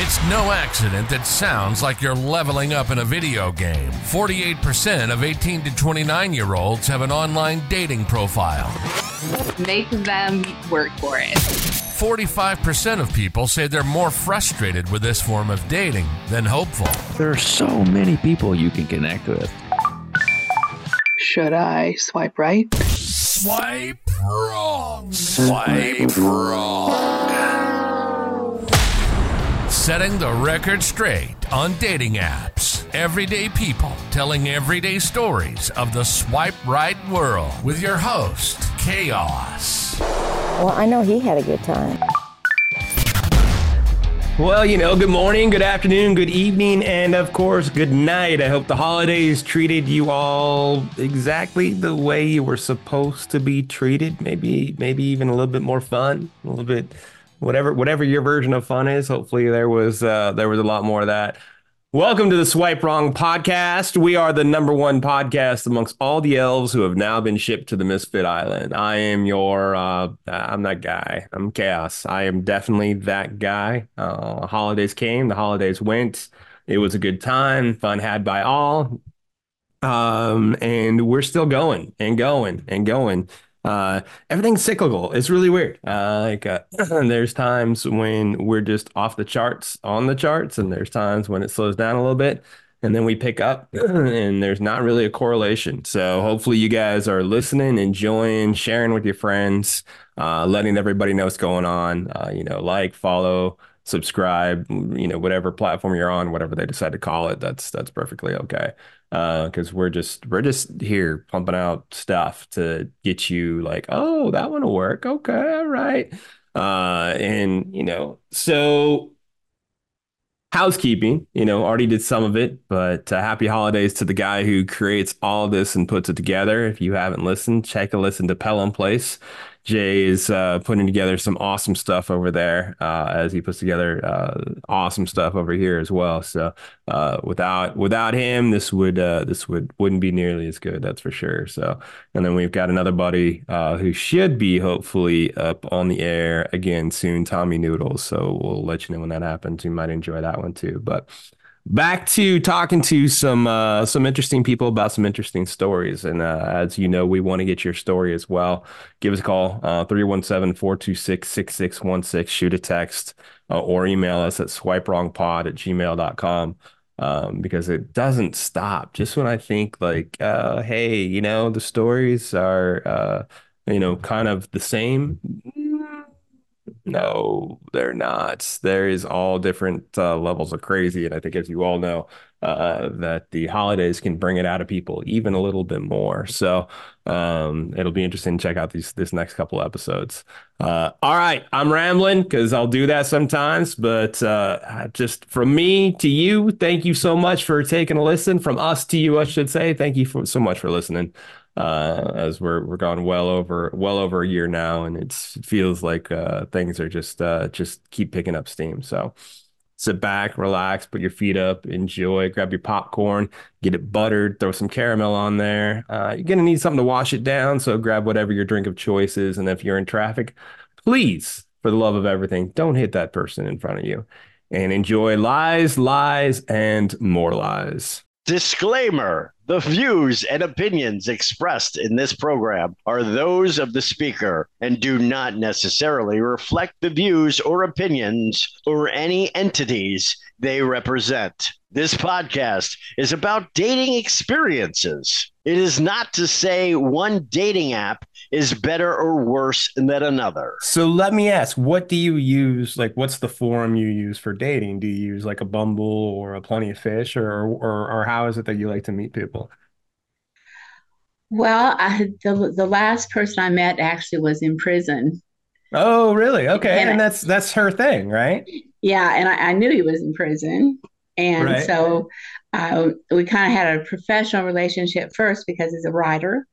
It's no accident that sounds like you're leveling up in a video game. 48% of 18 to 29-year-olds have an online dating profile. Make them work for it. 45% of people say they're more frustrated with this form of dating than hopeful. There are so many people you can connect with. Should I swipe right? Swipe wrong. Swipe wrong. Setting the record straight on dating apps. Everyday people telling everyday stories of the swipe right world with your host, Chaos. Well, I know he had a good time. Well, you know, good morning, good afternoon, good evening, and of course, good night. I hope the holidays treated you all exactly the way you were supposed to be treated. Maybe even a little bit more fun, a little bit, whatever your version of fun is. Hopefully there was a lot more of that. Welcome to the Swipe Wrong Podcast. We are the number one podcast amongst all the elves who have now been shipped to the Misfit Island. I am your, I'm that guy. I'm Chaos. I am definitely that guy. Holidays came, the holidays went. It was a good time, fun had by all. And we're still going and going and going. Everything's cyclical. It's really weird. There's times when we're just off the charts, on the charts, and there's times when it slows down a little bit, and then we pick up, and there's not really a correlation. So hopefully you guys are listening, enjoying, sharing with your friends, letting everybody know what's going on. Like, follow, subscribe, whatever platform you're on, whatever they decide to call it, that's perfectly okay. Because we're just here pumping out stuff to get you like, oh, that one will work. Okay, all right. So housekeeping, already did some of it, but happy holidays to the guy who creates all of this and puts it together. If you haven't listened, check a listen to Pelham Place. Jay is putting together some awesome stuff over there as he puts together awesome stuff over here as well. So without him, this wouldn't be nearly as good, that's for sure. So, and then we've got another buddy who should be hopefully up on the air again soon, Tommy Noodles. So we'll let you know when that happens. You might enjoy that one too. But back to talking to some interesting people about some interesting stories. And as you know, we want to get your story as well. Give us a call, 317-426-6616. Shoot a text or email us at swipewrongpod@gmail.com. Because it doesn't stop. Just when I think like, hey, the stories are, kind of the same. No, they're not. There is all different levels of crazy. And I think, as you all know, that the holidays can bring it out of people even a little bit more. So it'll be interesting to check out this next couple episodes. All right. I'm rambling because I'll do that sometimes. But just from me to you, thank you so much for taking a listen. From us to you, I should say. Thank you so much for listening. As we're gone well over a year now, and it feels like things are just keep picking up steam. So sit back, relax, put your feet up, enjoy, grab your popcorn, get it buttered, throw some caramel on there. You're gonna need something to wash it down, so grab whatever your drink of choice is. And if you're in traffic, please, for the love of everything, don't hit that person in front of you, and enjoy lies, lies, and more lies. Disclaimer. The views and opinions expressed in this program are those of the speaker and do not necessarily reflect the views or opinions or any entities they represent. This podcast is about dating experiences. It is not to say one dating app is better or worse than another. So let me ask, what do you use? Like, what's the forum you use for dating? Do you use like a Bumble or a Plenty of Fish, or how is it that you like to meet people? Well, the last person I met actually was in prison. Oh, really? Okay. And that's her thing, right? Yeah. And I knew he was in prison. And right. So we kind of had a professional relationship first because he's a writer.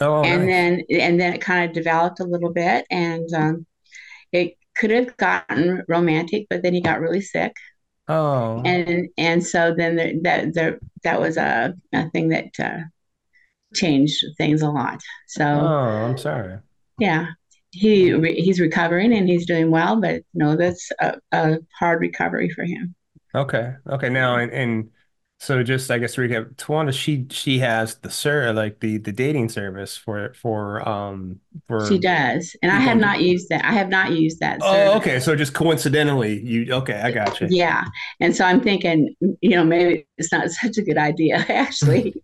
Oh, and nice. then it kind of developed a little bit, and it could have gotten romantic, but then he got really sick. Oh. And so then that was a thing that changed things a lot. So. Oh, I'm sorry. Yeah. he's recovering and he's doing well, but no, that's a hard recovery for him. Okay. Now, and so just, I guess, to recap, Tawanda, she has the dating service for she does. And I have not used that. I have not used that service. Oh, okay. So just coincidentally, I got you. Yeah. And so I'm thinking, maybe it's not such a good idea, actually.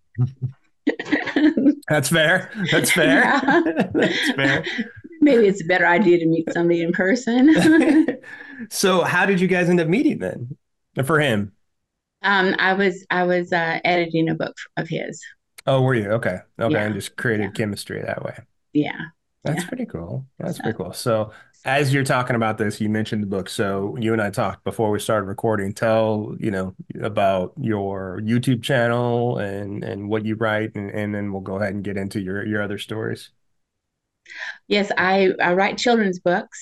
That's fair. Yeah. That's fair. Maybe it's a better idea to meet somebody in person. So how did you guys end up meeting then for him? I was editing a book of his. Oh, were you? Okay. Yeah. And just created chemistry that way. Yeah. That's pretty cool. Pretty cool. So as you're talking about this, you mentioned the book. So you and I talked before we started recording. Tell, about your YouTube channel and what you write, and then we'll go ahead and get into your other stories. Yes, I write children's books.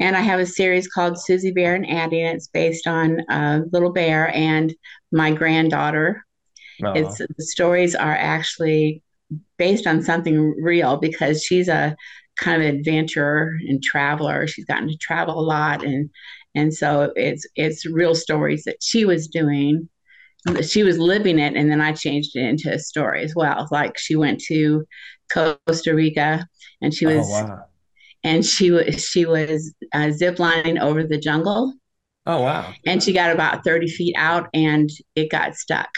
And I have a series called Susie Bear and Addie, and it's based on Little Bear and my granddaughter. Aww. The stories are actually based on something real because she's a kind of adventurer and traveler. She's gotten to travel a lot. And so it's real stories that she was doing. She was living it. And then I changed it into a story as well. Like she went to Costa Rica and she was... Oh, wow. And she was ziplining over the jungle. Oh, wow. And she got about 30 feet out and it got stuck.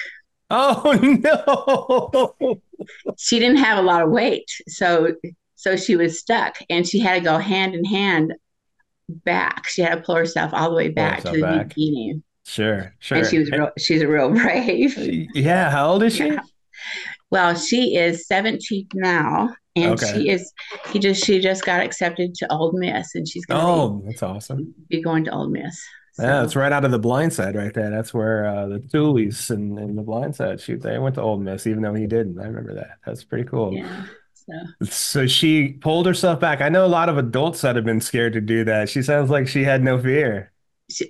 Oh, no. She didn't have a lot of weight. So she was stuck and she had to go hand in hand back. She had to pull herself all the way back to the beginning. Sure. And she's a real brave. Yeah. How old is she? Yeah. Well, she is 17 now. And she just got accepted to Ole Miss, and she's going that's awesome. Be going to Ole Miss. So. Yeah, it's right out of The Blind Side, right there. That's where the Thuleys and The Blind Side shoot. They went to Ole Miss, even though he didn't. I remember that. That's pretty cool. Yeah. So she pulled herself back. I know a lot of adults that have been scared to do that. She sounds like she had no fear.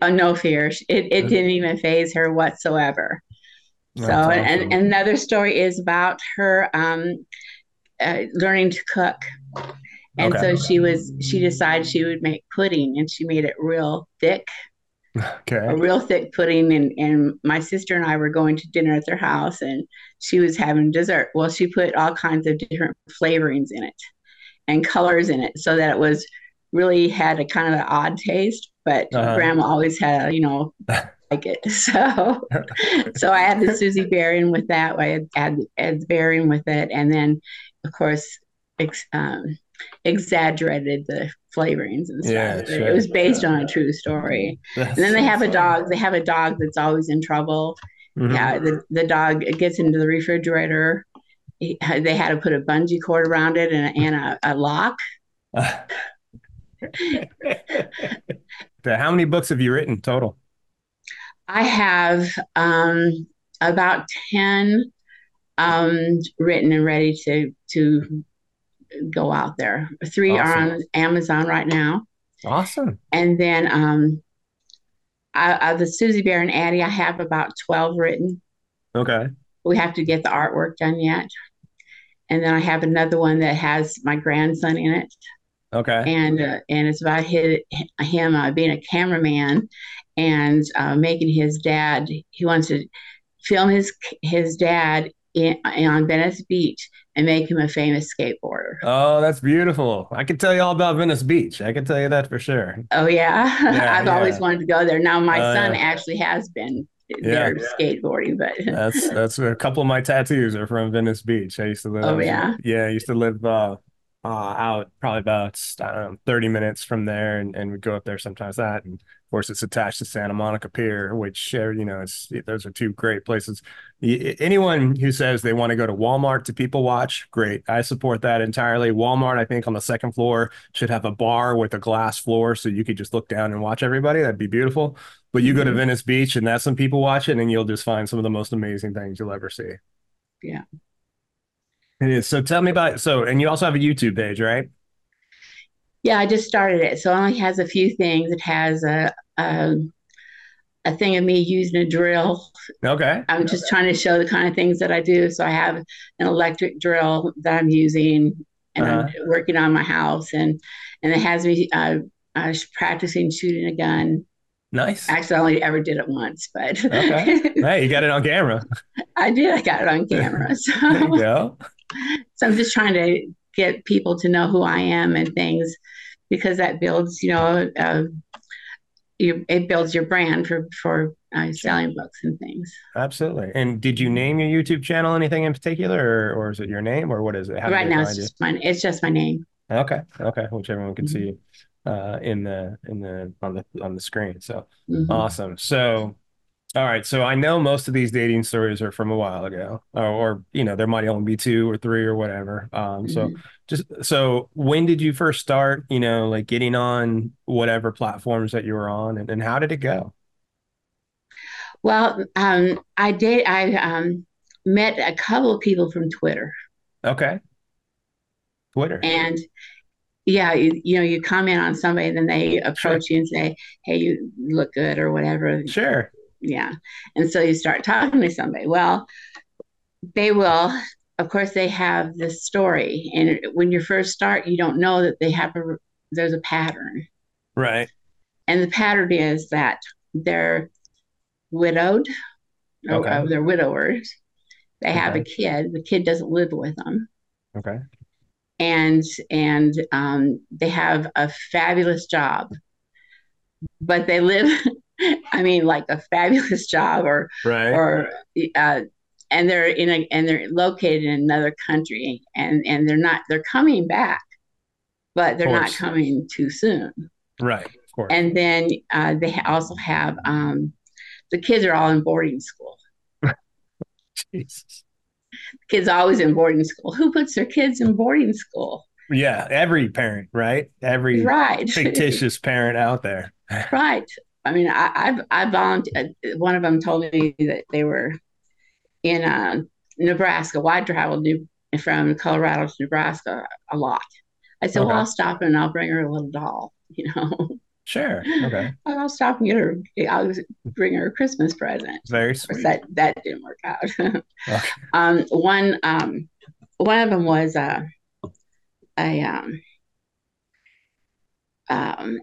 No fear. It didn't even faze her whatsoever. That's awesome. And another story is about her. Learning to cook, and so she decided she would make pudding, and she made it real thick, a real thick pudding. And my sister and I were going to dinner at their house, and she was having dessert. Well, she put all kinds of different flavorings in it, and colors in it, so that it was really had a kind of an odd taste. But Grandma always had, like it. So I had the Susie Bear in with that. I had Ed's Bear in with it, and then. Of course, exaggerated the flavorings and stuff. Yeah, sure. It was based on a true story. And then they have a dog. They have a dog that's always in trouble. Mm-hmm. Yeah, the dog gets into the refrigerator. They had to put a bungee cord around it and a lock. How many books have you written total? I have about 10. Written and ready to go out there. 3 awesome. Are on Amazon right now. Awesome. And then the Susie Bear and Addie, I have about 12 written. Okay. We have to get the artwork done yet. And then I have another one that has my grandson in it. Okay. And it's about him being a cameraman and making his dad. He wants to film his dad on Venice Beach and make him a famous skateboarder. Oh, that's beautiful. I can tell you all about Venice Beach. I can tell you that for sure. Oh, yeah. I've always wanted to go there. Now, my son actually has been there skateboarding. But that's a couple of my tattoos are from Venice Beach. I used to live. Oh, yeah? Yeah, I used to live out probably about 30 minutes from there and we'd go up there sometimes that. And of course, it's attached to Santa Monica Pier, which, those are two great places. Anyone who says they want to go to Walmart to people watch, great. I support that entirely. Walmart, I think on the second floor should have a bar with a glass floor so you could just look down and watch everybody. That'd be beautiful. But you go to Venice Beach and that's some people watching and you'll just find some of the most amazing things you'll ever see. Yeah. It is. So tell me about it. And you also have a YouTube page, right? Yeah, I just started it. So it only has a few things. It has a thing of me using a drill. Okay. I'm just trying to show the kind of things that I do. So I have an electric drill that I'm using and I'm working on my house. And and it has me practicing shooting a gun. Nice. Actually, I only ever did it once, but okay. Hey, you got it on camera. I did. I got it on camera. So, there you go. So I'm just trying to get people to know who I am and things, because that builds, it builds your brand for selling books and things. Absolutely. And did you name your YouTube channel anything in particular, or is it your name, or what is it? Right now, it's just my name. Okay. Which everyone can see on the screen. So awesome. So, all right. So I know most of these dating stories are from a while ago, or there might only be two or three or whatever. So when did you first start, getting on whatever platforms that you were on, and how did it go? Well, I met a couple of people from Twitter. Okay. Twitter. And yeah, you comment on somebody, then they approach you and say, hey, you look good or whatever. Sure. Yeah. And so you start talking to somebody. Well, they will, of course, they have this story. And when you first start, you don't know that they have there's a pattern. Right. And the pattern is that they're widowed, or they're widowers. They have a kid. The kid doesn't live with them. Okay. And they have a fabulous job, but they live, a fabulous job and they're they're located in another country, and they're coming back, but they're not coming too soon. Right. Of course. And then, they also have, the kids are all in boarding school. Jesus. Kids always in boarding school. Who puts their kids in boarding school? Yeah, every parent, right? Every fictitious parent out there. Right. I volunteered. One of them told me that they were in Nebraska. Well, I traveled from Colorado to Nebraska a lot. I said, I'll stop and I'll bring her a little doll, Sure. Okay. I'll stop and get her. I'll bring her a Christmas present. Very sweet. That didn't work out. Okay. One of them was a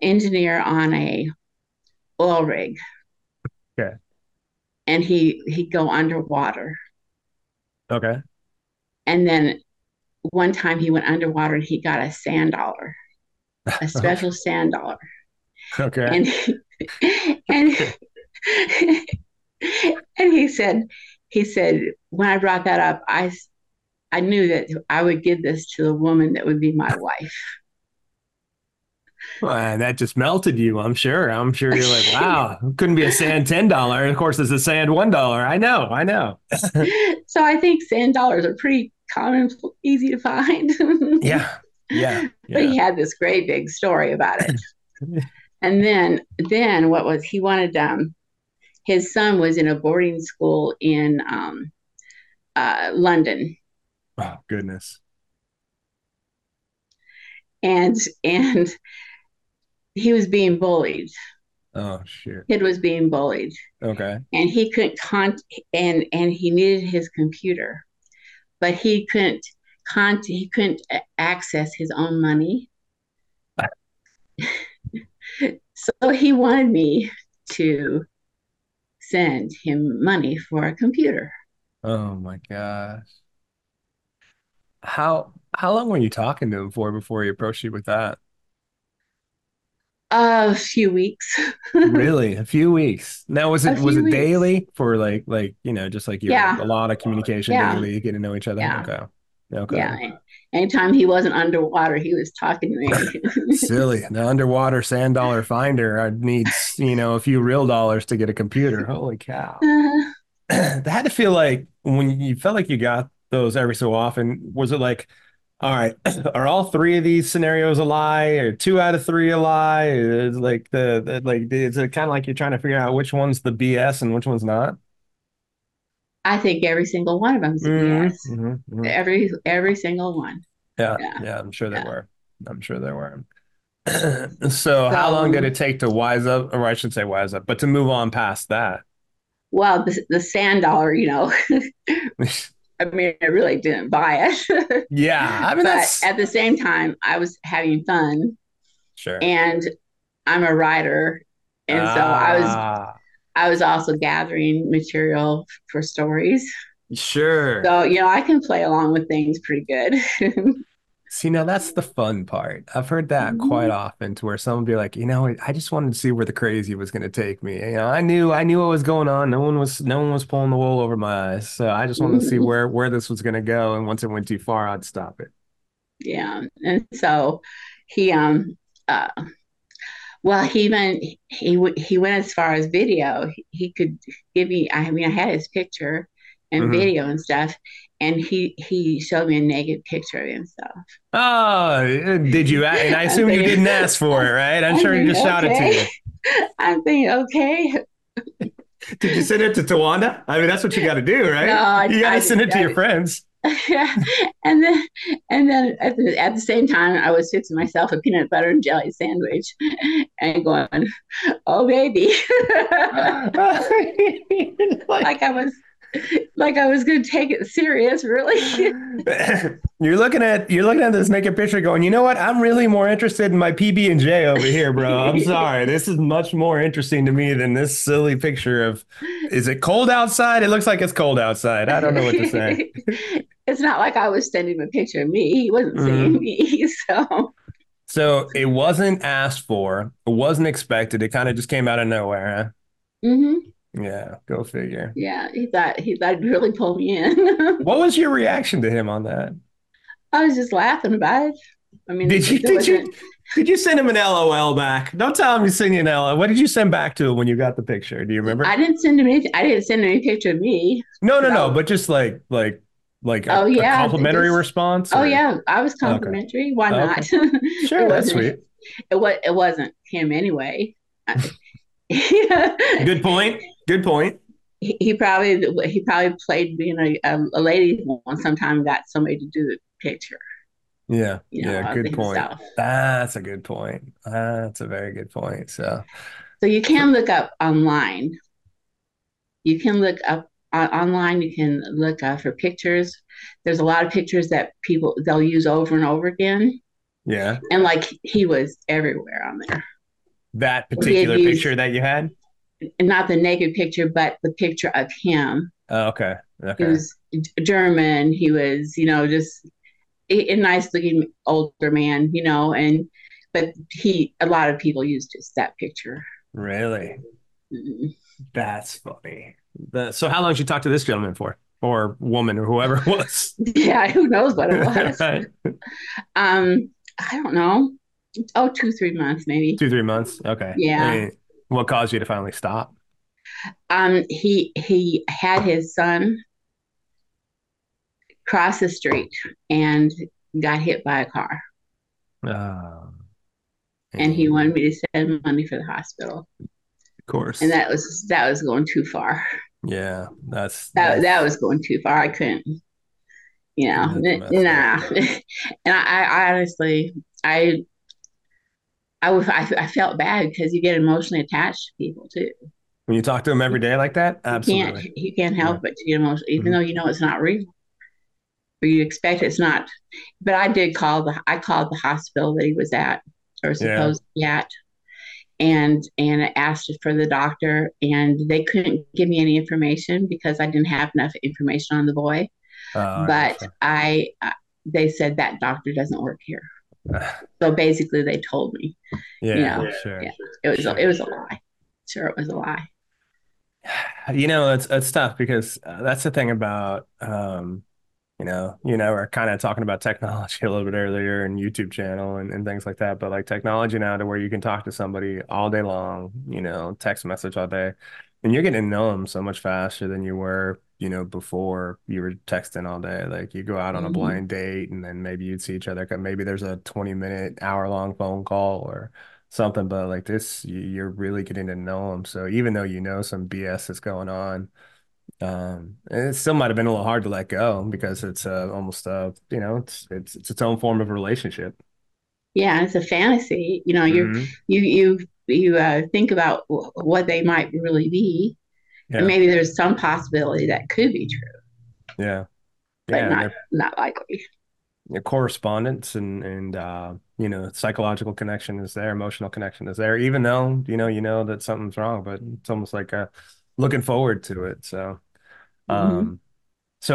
engineer on a oil rig. Okay. And he'd go underwater. Okay. And then one time he went underwater and he got a sand dollar, a special sand dollar. Okay. And he said, when I brought that up, I knew that I would give this to the woman that would be my wife. Well, that just melted you, I'm sure. I'm sure you're like, wow, couldn't be a sand $10. Of course, it's a sand $1. I know. So I think sand dollars are pretty common, easy to find. Yeah. But he had this great big story about it. And then he wanted, his son was in a boarding school in London. Oh, goodness. And he was being bullied. Oh, shit. Kid was being bullied. Okay. And he couldn't and he needed his computer, but he couldn't access his own money. So he wanted me to send him money for a computer. Oh my gosh. How long were you talking to him for before he approached you with that? A few weeks. Really? A few weeks. Now was it weeks. Daily for a lot of communication daily, getting to know each other? Yeah. Okay. Yeah. Anytime he wasn't underwater, he was talking to me. Silly. The underwater sand dollar finder. I'd need, a few real dollars to get a computer. Holy cow. That had to feel like, when you felt like you got those every so often, was it like, all right, are all three of these scenarios a lie? Or two out of three a lie? It's like it's kind of like you're trying to figure out which one's the BS and which one's not? I think every single one of them is BS. Mm-hmm. Every single one. Yeah. I'm sure there were. So how long did it take to wise up, or I should say wise up, but to move on past that? Well, the sand dollar, I really didn't buy it. Yeah. But at the same time, I was having fun. Sure. And I'm a writer. And so I was also gathering material for stories. Sure. So, you know, I can play along with things pretty good. See, now that's the fun part. I've heard that quite often, to where someone be like, you know, I just wanted to see where the crazy was going to take me. You know, I knew what was going on. No one was pulling the wool over my eyes. So I just wanted to see where this was going to go. And once it went too far, I'd stop it. Yeah. And so he went as far as video. He could give me, I had his picture and video and stuff. And he showed me a naked picture and stuff. Oh, did you? And I assume you didn't ask for it, right? I'm sure he just shouted to you. I'm thinking, okay. Did you send it to Tawanda? I mean, that's what you got to do, right? No, you got to send it to your friends. Yeah. And then at the same time, I was fixing myself a peanut butter and jelly sandwich and going, oh, baby. Like I was going to take it serious, really. You're looking at this naked picture going, you know what? I'm really more interested in my PB&J over here, bro. I'm sorry. This is much more interesting to me than this silly picture of, is it cold outside? It looks like it's cold outside. I don't know what to say. It's not like I was sending a picture of me. He wasn't seeing me, so... So it wasn't asked for. It wasn't expected. It kind of just came out of nowhere, huh? Mm-hmm. Yeah, go figure. Yeah, he thought he'd really pull me in. What was your reaction to him on that? I was just laughing about it. I mean, did you send him an LOL back? Don't tell him you sent you an LOL. What did you send back to him when you got the picture? Do you remember? I didn't send him any picture of me. No. But just a complimentary response. Or... Oh yeah, I was complimentary. Okay. Why not? Okay. Sure, that's sweet. It wasn't him anyway. Good point. Good point. He probably played being a lady once. Sometimes got somebody to do the picture. Yeah. You know, yeah. Good point. Himself. That's a good point. That's a very good point. So you can look up online. You can look up online. You can look up for pictures. There's a lot of pictures that they'll use over and over again. Yeah. And like he was everywhere on there. That particular picture that you had. Not the naked picture, but the picture of him. Oh, okay. He was German. He was, you know, just a nice-looking older man, you know. But a lot of people used just that picture. Really? Mm-hmm. That's funny. So, how long did you talk to this gentleman for, or woman, or whoever it was? Yeah, who knows what it was? Right. I don't know. Oh, 2-3 months, maybe. 2-3 months. Okay. Yeah. I mean, what caused you to finally stop? He had his son cross the street and got hit by a car. And he wanted me to send money for the hospital. Of course. And that was going too far. Yeah, that was going too far. I couldn't. You know, nah. And I honestly, I felt bad because you get emotionally attached to people too. When you talk to them every day like that, absolutely. You can't help but to get emotional, even though you know it's not real, or you expect it's not. But I did called the hospital that he was at, or supposed to be at, and I asked for the doctor, and they couldn't give me any information because I didn't have enough information on the boy. They said that doctor doesn't work here. So basically they told me, it was a lie. You know, it's tough because that's the thing about, we're kind of talking about technology a little bit earlier and YouTube channel and things like that, but like technology now to where you can talk to somebody all day long, you know, text message all day, and you're getting to know them so much faster than you were, you know, before you were texting all day. Like you go out on a blind date and then maybe you'd see each other. Maybe there's a 20-minute, hour-long phone call or something. But like this, you're really getting to know them. So even though you know some BS is going on, it still might have been a little hard to let go because it's almost you know, it's its own form of a relationship. Yeah, it's a fantasy. You know, you think about what they might really be. Yeah. And maybe there's some possibility that could be true. Yeah. But not likely. Correspondence and you know, psychological connection is there, emotional connection is there, even though, you know that something's wrong, but it's almost like looking forward to it. So, so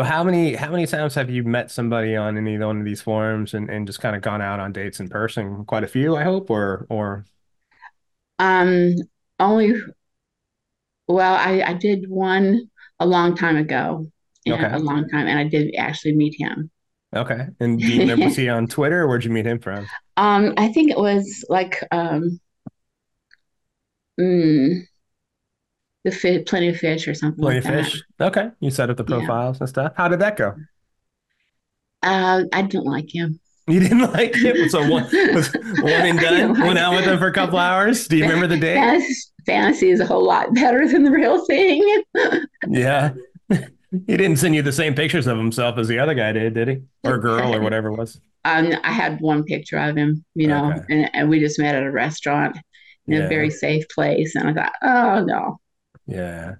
how many times have you met somebody on any one of these forums and just kind of gone out on dates in person? Quite a few, I hope, or. Only, well, I did one a long time ago. Okay. A long time. And I did actually meet him. Okay. And do you remember see on Twitter, or where'd you meet him from? I think it was like the Plenty of Fish or something. Plenty of Fish. Okay. You set up the profiles and stuff. How did that go? I didn't like him. You didn't like him? So one and done? Went out with him for a couple hours? Do you remember the date? Fantasy is a whole lot better than the real thing. Yeah. He didn't send you the same pictures of himself as the other guy did he? Or girl or whatever it was. I had one picture of him, you know, okay. and we just met at a restaurant in a very safe place. And I thought, oh, no. Yeah.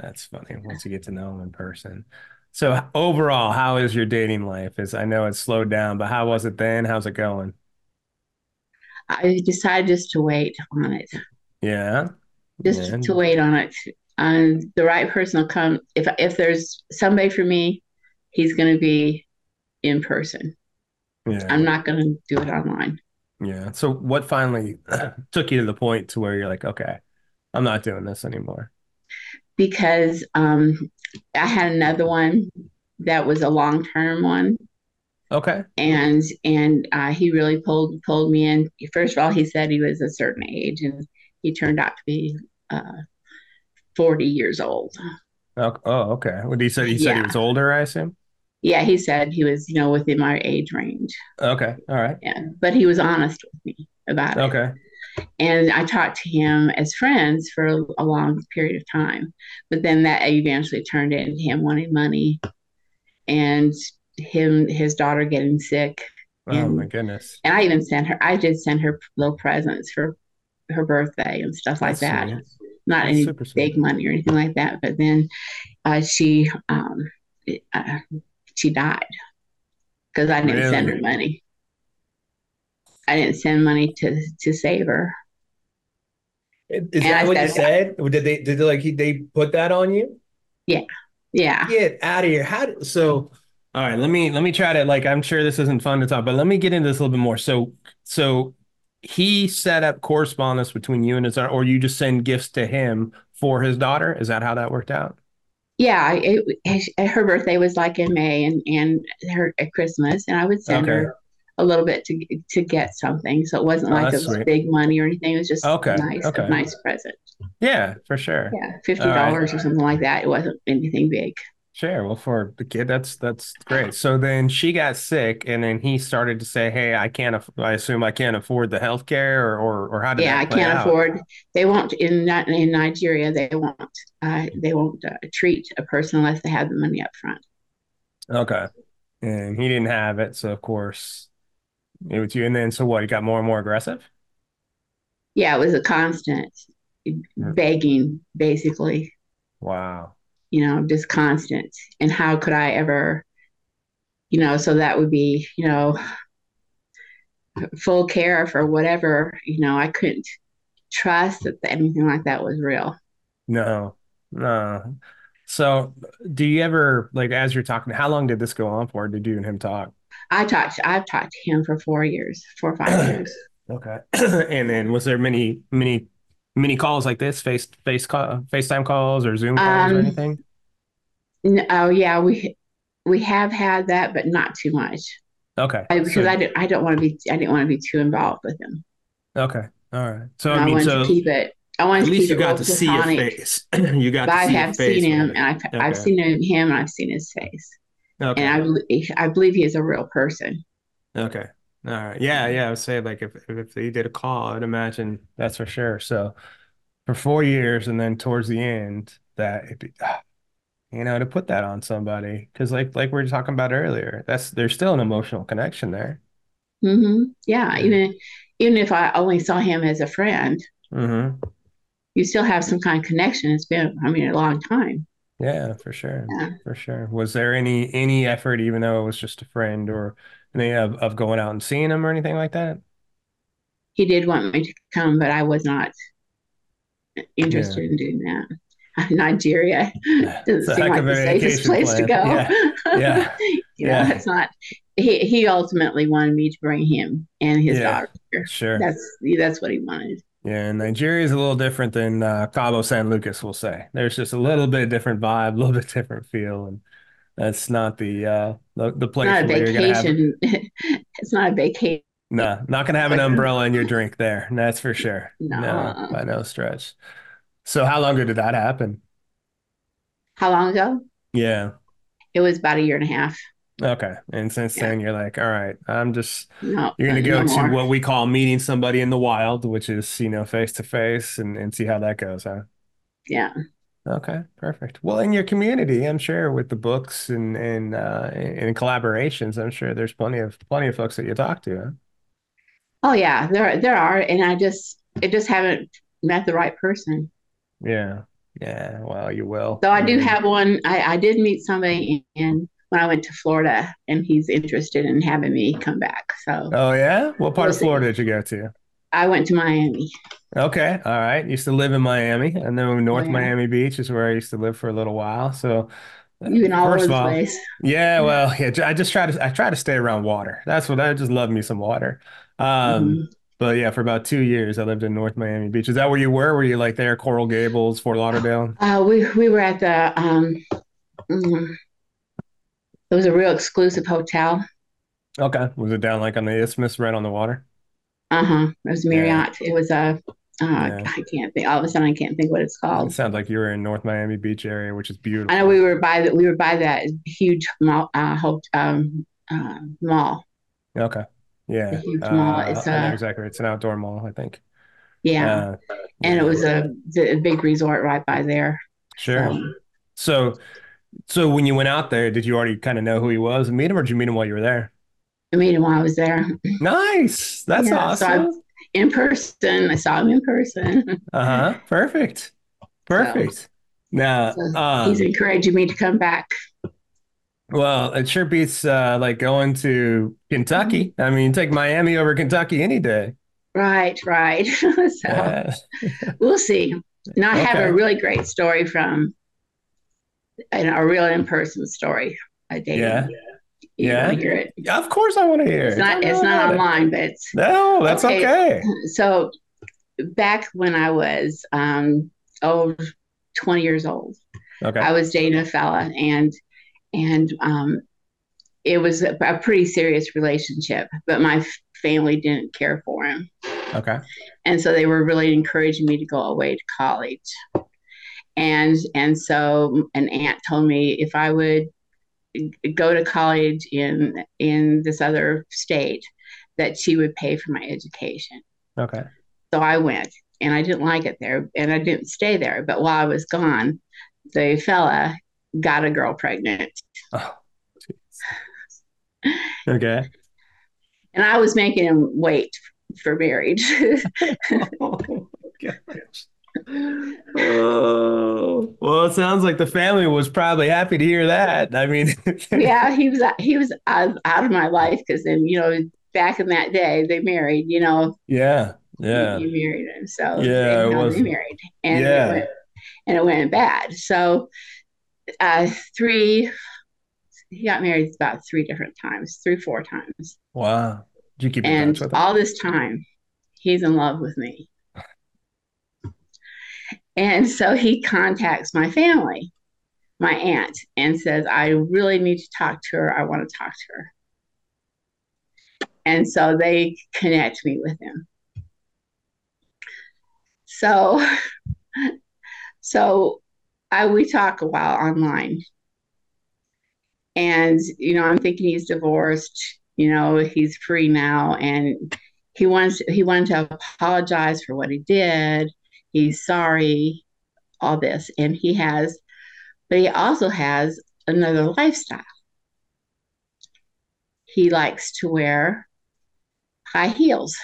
That's funny. Once you get to know him in person. So overall, how is your dating life? I know it's slowed down, but how was it then? How's it going? I decided just to wait on it. Yeah. Just to wait on it. The right person will come. If there's somebody for me, he's going to be in person. Yeah. I'm not going to do it online. Yeah. So what finally took you to the point to where you're like, okay, I'm not doing this anymore? Because I had another one that was a long-term one. Okay. And he really pulled me in. First of all, he said he was a certain age, and he turned out to be 40 years old. Oh, okay. Well, he said he was older, I assume? Yeah, he said he was, within my age range. Okay. All right. Yeah. But he was honest with me about it. Okay. And I talked to him as friends for a long period of time. But then that eventually turned into him wanting money and his daughter getting sick. Oh, my goodness. And I did send her little presents for her birthday and stuff like that. Sweet. Not any big money or anything like that. But then she died because I didn't send her money. I didn't send money to save her. Is that what you said? Did they put that on you? Yeah. Yeah. Get out of here. So, all right, let me try to, I'm sure this isn't fun to talk, but let me get into this a little bit more. So he set up correspondence between you and his daughter, or you just send gifts to him for his daughter? Is that how that worked out? Yeah. Her birthday was in May and her at Christmas, and I would send her a little bit to get something. So it wasn't it was sweet. Big money or anything. It was just a nice present. Yeah, for sure. Yeah, $50 or something like that. It wasn't anything big. Sure. Well, for the kid, that's great. So then she got sick, and then he started to say, hey, I can't afford the healthcare or how did that play out? Yeah, I can't afford. They won't, in Nigeria, they won't treat a person unless they have the money up front. Okay. And he didn't have it. So of course, it was you. And then, so what? It got more and more aggressive? Yeah, it was a constant begging, basically. Wow. Just constant. And how could I ever, so that would be, full care for whatever, I couldn't trust that anything like that was real. No. So do you ever, as you're talking, how long did this go on for? Did you and him talk? I've talked to him for 4 or 5 years. Okay. And then was there many calls like this, FaceTime calls or Zoom calls or anything? Oh yeah, we have had that, but not too much. Okay. I didn't want to be too involved with him. Okay. All right. So and I wanted to keep it. I wanted to keep it low platonic. You got to see his face. I have seen him, and I've seen him, and I've seen his face. Okay. And I believe he is a real person. Okay. All right. Yeah. I would say if he did a call, I'd imagine that's for sure. So for 4 years, and then towards the end, that it'd be, to put that on somebody, because like we were talking about earlier, there's still an emotional connection there. Mm-hmm. Yeah. Even if I only saw him as a friend, you still have some kind of connection. It's been, a long time. Yeah, for sure. Yeah. For sure. Was there any effort, even though it was just a friend, or any of going out and seeing him or anything like that? He did want me to come, but I was not interested in doing that. Nigeria doesn't seem like the safest place to go. Yeah. You know, it's not. He ultimately wanted me to bring him and his daughter. Sure. That's what he wanted. Yeah, and Nigeria is a little different than Cabo San Lucas, we'll say. There's just a little bit different vibe, a little bit different feel, and that's not the place where you're going to have. It's not a vacation. No, not going to have an umbrella in your drink there. That's for sure. No, by no stretch. So how long ago did that happen? How long ago? Yeah. It was about a year and a half. Okay. And since then you're like, all right, I'm just, you're going to go to what we call meeting somebody in the wild, which is, face to face and see how that goes, huh? Yeah. Okay. Perfect. Well, in your community, I'm sure with the books and collaborations, I'm sure there's plenty of folks that you talk to. Huh? Oh yeah, there are. And I just haven't met the right person. Yeah. Yeah. Well, you will. So I do have one. I did meet somebody when I went to Florida, and he's interested in having me come back. So. Oh yeah. What part of Florida did you go to? I went to Miami. Okay. All right. Used to live in Miami. I know North Miami Beach is where I used to live for a little while. So you've been all over the place. Yeah. Well, yeah, I try to stay around water. That's what I just love me some water. But yeah, for about 2 years, I lived in North Miami Beach. Is that where you were? Were you like there, Coral Gables, Fort Lauderdale? We were at the, it was a real exclusive hotel. Okay. Was it down like on the isthmus, right on the water? It was Marriott. It was I can't think. All of a sudden, I can't think what it's called. It sounds like you were in North Miami Beach area, which is beautiful. I know we were by that. We were by that huge mall. Mall. Okay. Yeah. The huge mall. Exactly. It's an outdoor mall, I think. Yeah. And it was a big resort right by there. Sure. So when you went out there, did you already kind of know who he was and meet him, or did you meet him while you were there? I meet him while I was there. Nice. That's awesome. So I saw him in person. Perfect. So, now he's encouraging me to come back. Well, it sure beats like going to Kentucky. I mean, take Miami over Kentucky any day. Right. So we'll see. And I have a really great story a real in-person story. I dated. You want to hear it? Of course I want to hear it. It's not online, but it's... No, that's okay. So back when I was 20 years old, I was dating a fella, and it was a pretty serious relationship, but my family didn't care for him. Okay. And so they were really encouraging me to go away to college. And so an aunt told me if I would go to college in this other state, that she would pay for my education. Okay. So I went, and I didn't like it there, and I didn't stay there. But while I was gone, the fella got a girl pregnant. Oh, geez. Okay. And I was making him wait for marriage. Oh, gosh. Oh, well, it sounds like the family was probably happy to hear that. I mean, yeah, he was out of my life, because then, back in that day they married, yeah, you married him, so yeah, they married, and it went bad. So he got married about 4 times. Wow. Did you keep in touch with him? All this time he's in love with me. And so he contacts my family, my aunt, and says, I really need to talk to her. I want to talk to her. And so they connect me with him. So we talk a while online. And, I'm thinking he's divorced. He's free now. And he wanted to apologize for what he did. He's sorry, all this. And he also has another lifestyle. He likes to wear high heels.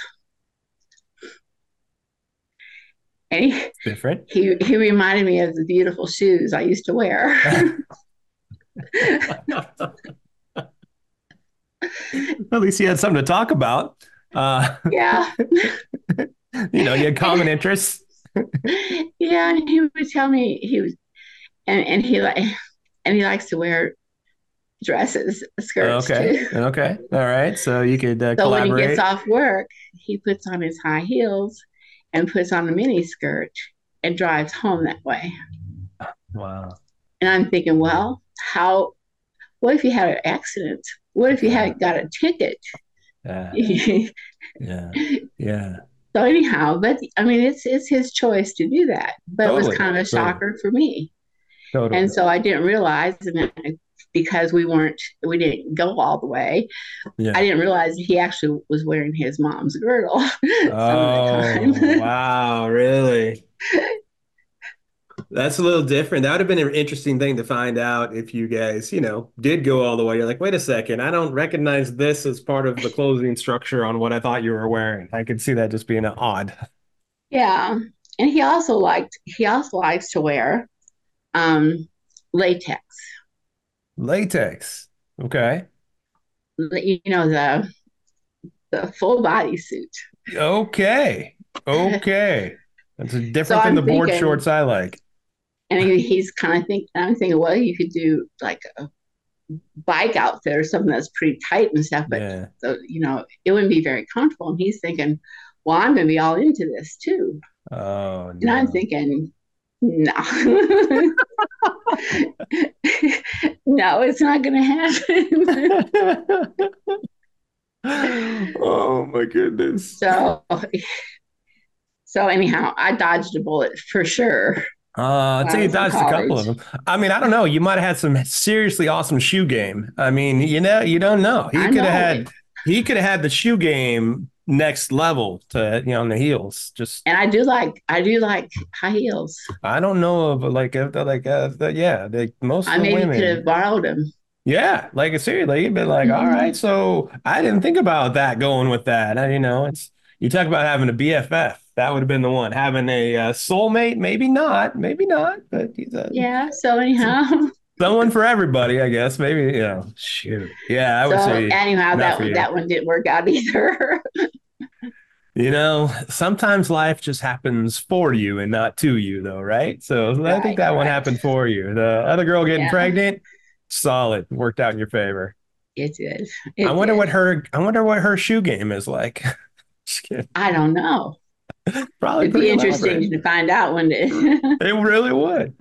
And different. He reminded me of the beautiful shoes I used to wear. At least you had something to talk about. Yeah. You know, you had common interests. Yeah, and he would tell me he was, and he likes to wear dresses, skirts. Okay, too. Okay, all right. So you could so collaborate. When he gets off work, he puts on his high heels and puts on a mini skirt and drives home that way. Wow. And I'm thinking, well, how? What if you had an accident? What if you had got a ticket? Yeah. So anyhow, but I mean, it's his choice to do that, but totally, it was kind of a shocker for me. Totally. And so I didn't realize, and because we didn't go all the way. Yeah. I didn't realize he actually was wearing his mom's girdle. Oh, wow. Really? That's a little different. That would have been an interesting thing to find out if you guys, you know, did go all the way. You're like, wait a second, I don't recognize this as part of the clothing structure on what I thought you were wearing. I could see that just being odd. Yeah. And he also likes to wear latex. Latex. Okay. You know, the full body suit. Okay. That's different than the board shorts I like. And he's kind of thinking, I'm thinking, well, you could do like a bike outfit or something that's pretty tight and stuff, but so, you know, it wouldn't be very comfortable. And he's thinking, well, I'm going to be all into this too. Oh, no. And I'm thinking, no. No, it's not going to happen. Oh, my goodness. So anyhow, I dodged a bullet for sure. I'd say you dodged a couple of them. I mean, I don't know. You might have had some seriously awesome shoe game. I mean, you know, you don't know. He could have had the shoe game next level to, you know, on the heels. Just and I do like high heels. I don't know of most of the women. I maybe could have borrowed them. Yeah, like seriously, you'd be like, all right. So I didn't think about that going with that. You know, it's you talk about having a BFF. That would have been the one. Having a soulmate, maybe not, but yeah. So anyhow, someone for everybody, I guess. Maybe, you know, shoot. Yeah, I would say. Anyhow, that one didn't work out either. You know, sometimes life just happens for you and not to you, though, right? So I think that one happened for you. The other girl getting pregnant, solid, worked out in your favor. It did. I wonder what her shoe game is like. Just kidding. I don't know. Probably it'd be interesting to find out one day. It really would.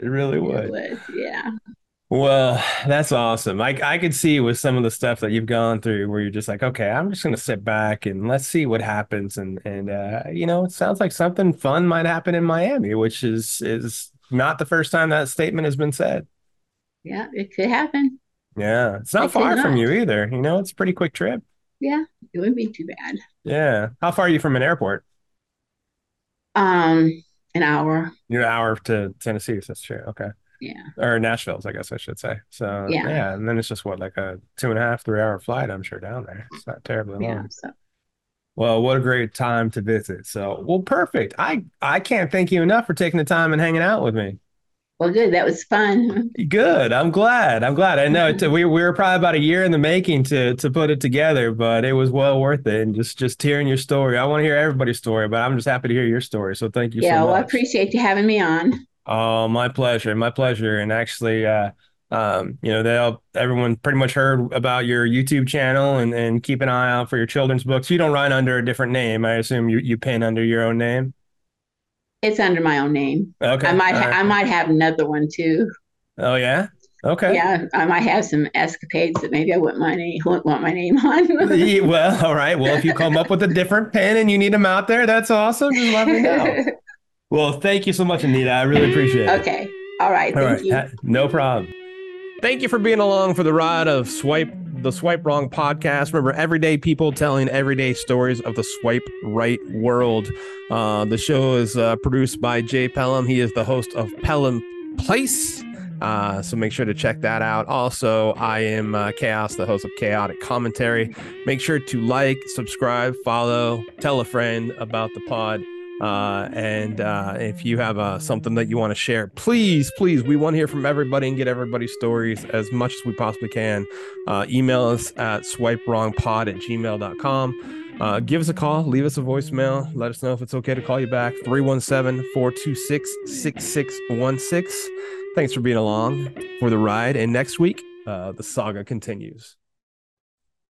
Yeah. Well, that's awesome. I could see with some of the stuff that you've gone through where you're just like, okay, I'm just going to sit back and let's see what happens. And you know, it sounds like something fun might happen in Miami, which is not the first time that statement has been said. Yeah, it could happen. Yeah. It's not far from you either. You know, it's a pretty quick trip. Yeah, it wouldn't be too bad. Yeah. How far are you from an airport? An hour. You're an hour to Tennessee, so that's true. Okay. Yeah. Or Nashville, I guess I should say. So yeah, and then it's just like a 2.5-3 hour flight, I'm sure, down there. It's not terribly long. Yeah. So. Well, what a great time to visit. So perfect. I can't thank you enough for taking the time and hanging out with me. Well, good. That was fun. Good. I'm glad. I know we were probably about a year in the making to put it together, but it was well worth it. And just hearing your story. I want to hear everybody's story, but I'm just happy to hear your story. So thank you so much. Yeah, well, I appreciate you having me on. Oh, my pleasure. My pleasure. And actually, you know, everyone pretty much heard about your YouTube channel and keep an eye out for your children's books. You don't run under a different name. I assume you pin under your own name. It's under my own name. Okay. I might have another one too. Oh yeah. Okay. Yeah, I might have some escapades that maybe I wouldn't want my name on. Well, all right. Well, if you come up with a different pen and you need them out there, that's awesome. Just let me know. Well, thank you so much, Anita. I really appreciate it. Okay. All right. Thank you. No problem. Thank you for being along for the ride of the Swipe Wrong podcast. Remember, everyday people telling everyday stories of the swipe right world. The show is produced by Jay Pelham. He is the host of Pelham Place. So make sure to check that out. Also, I am Chaos, the host of Chaotic Commentary. Make sure to like, subscribe, follow, tell a friend about the pod. And if you have something that you want to share, please, we want to hear from everybody and get everybody's stories as much as we possibly can. Email us at swipewrongpod@gmail.com. Give us a call, leave us a voicemail. Let us know if it's okay to call you back. 317-426-6616. Thanks for being along for the ride. And next week, the saga continues.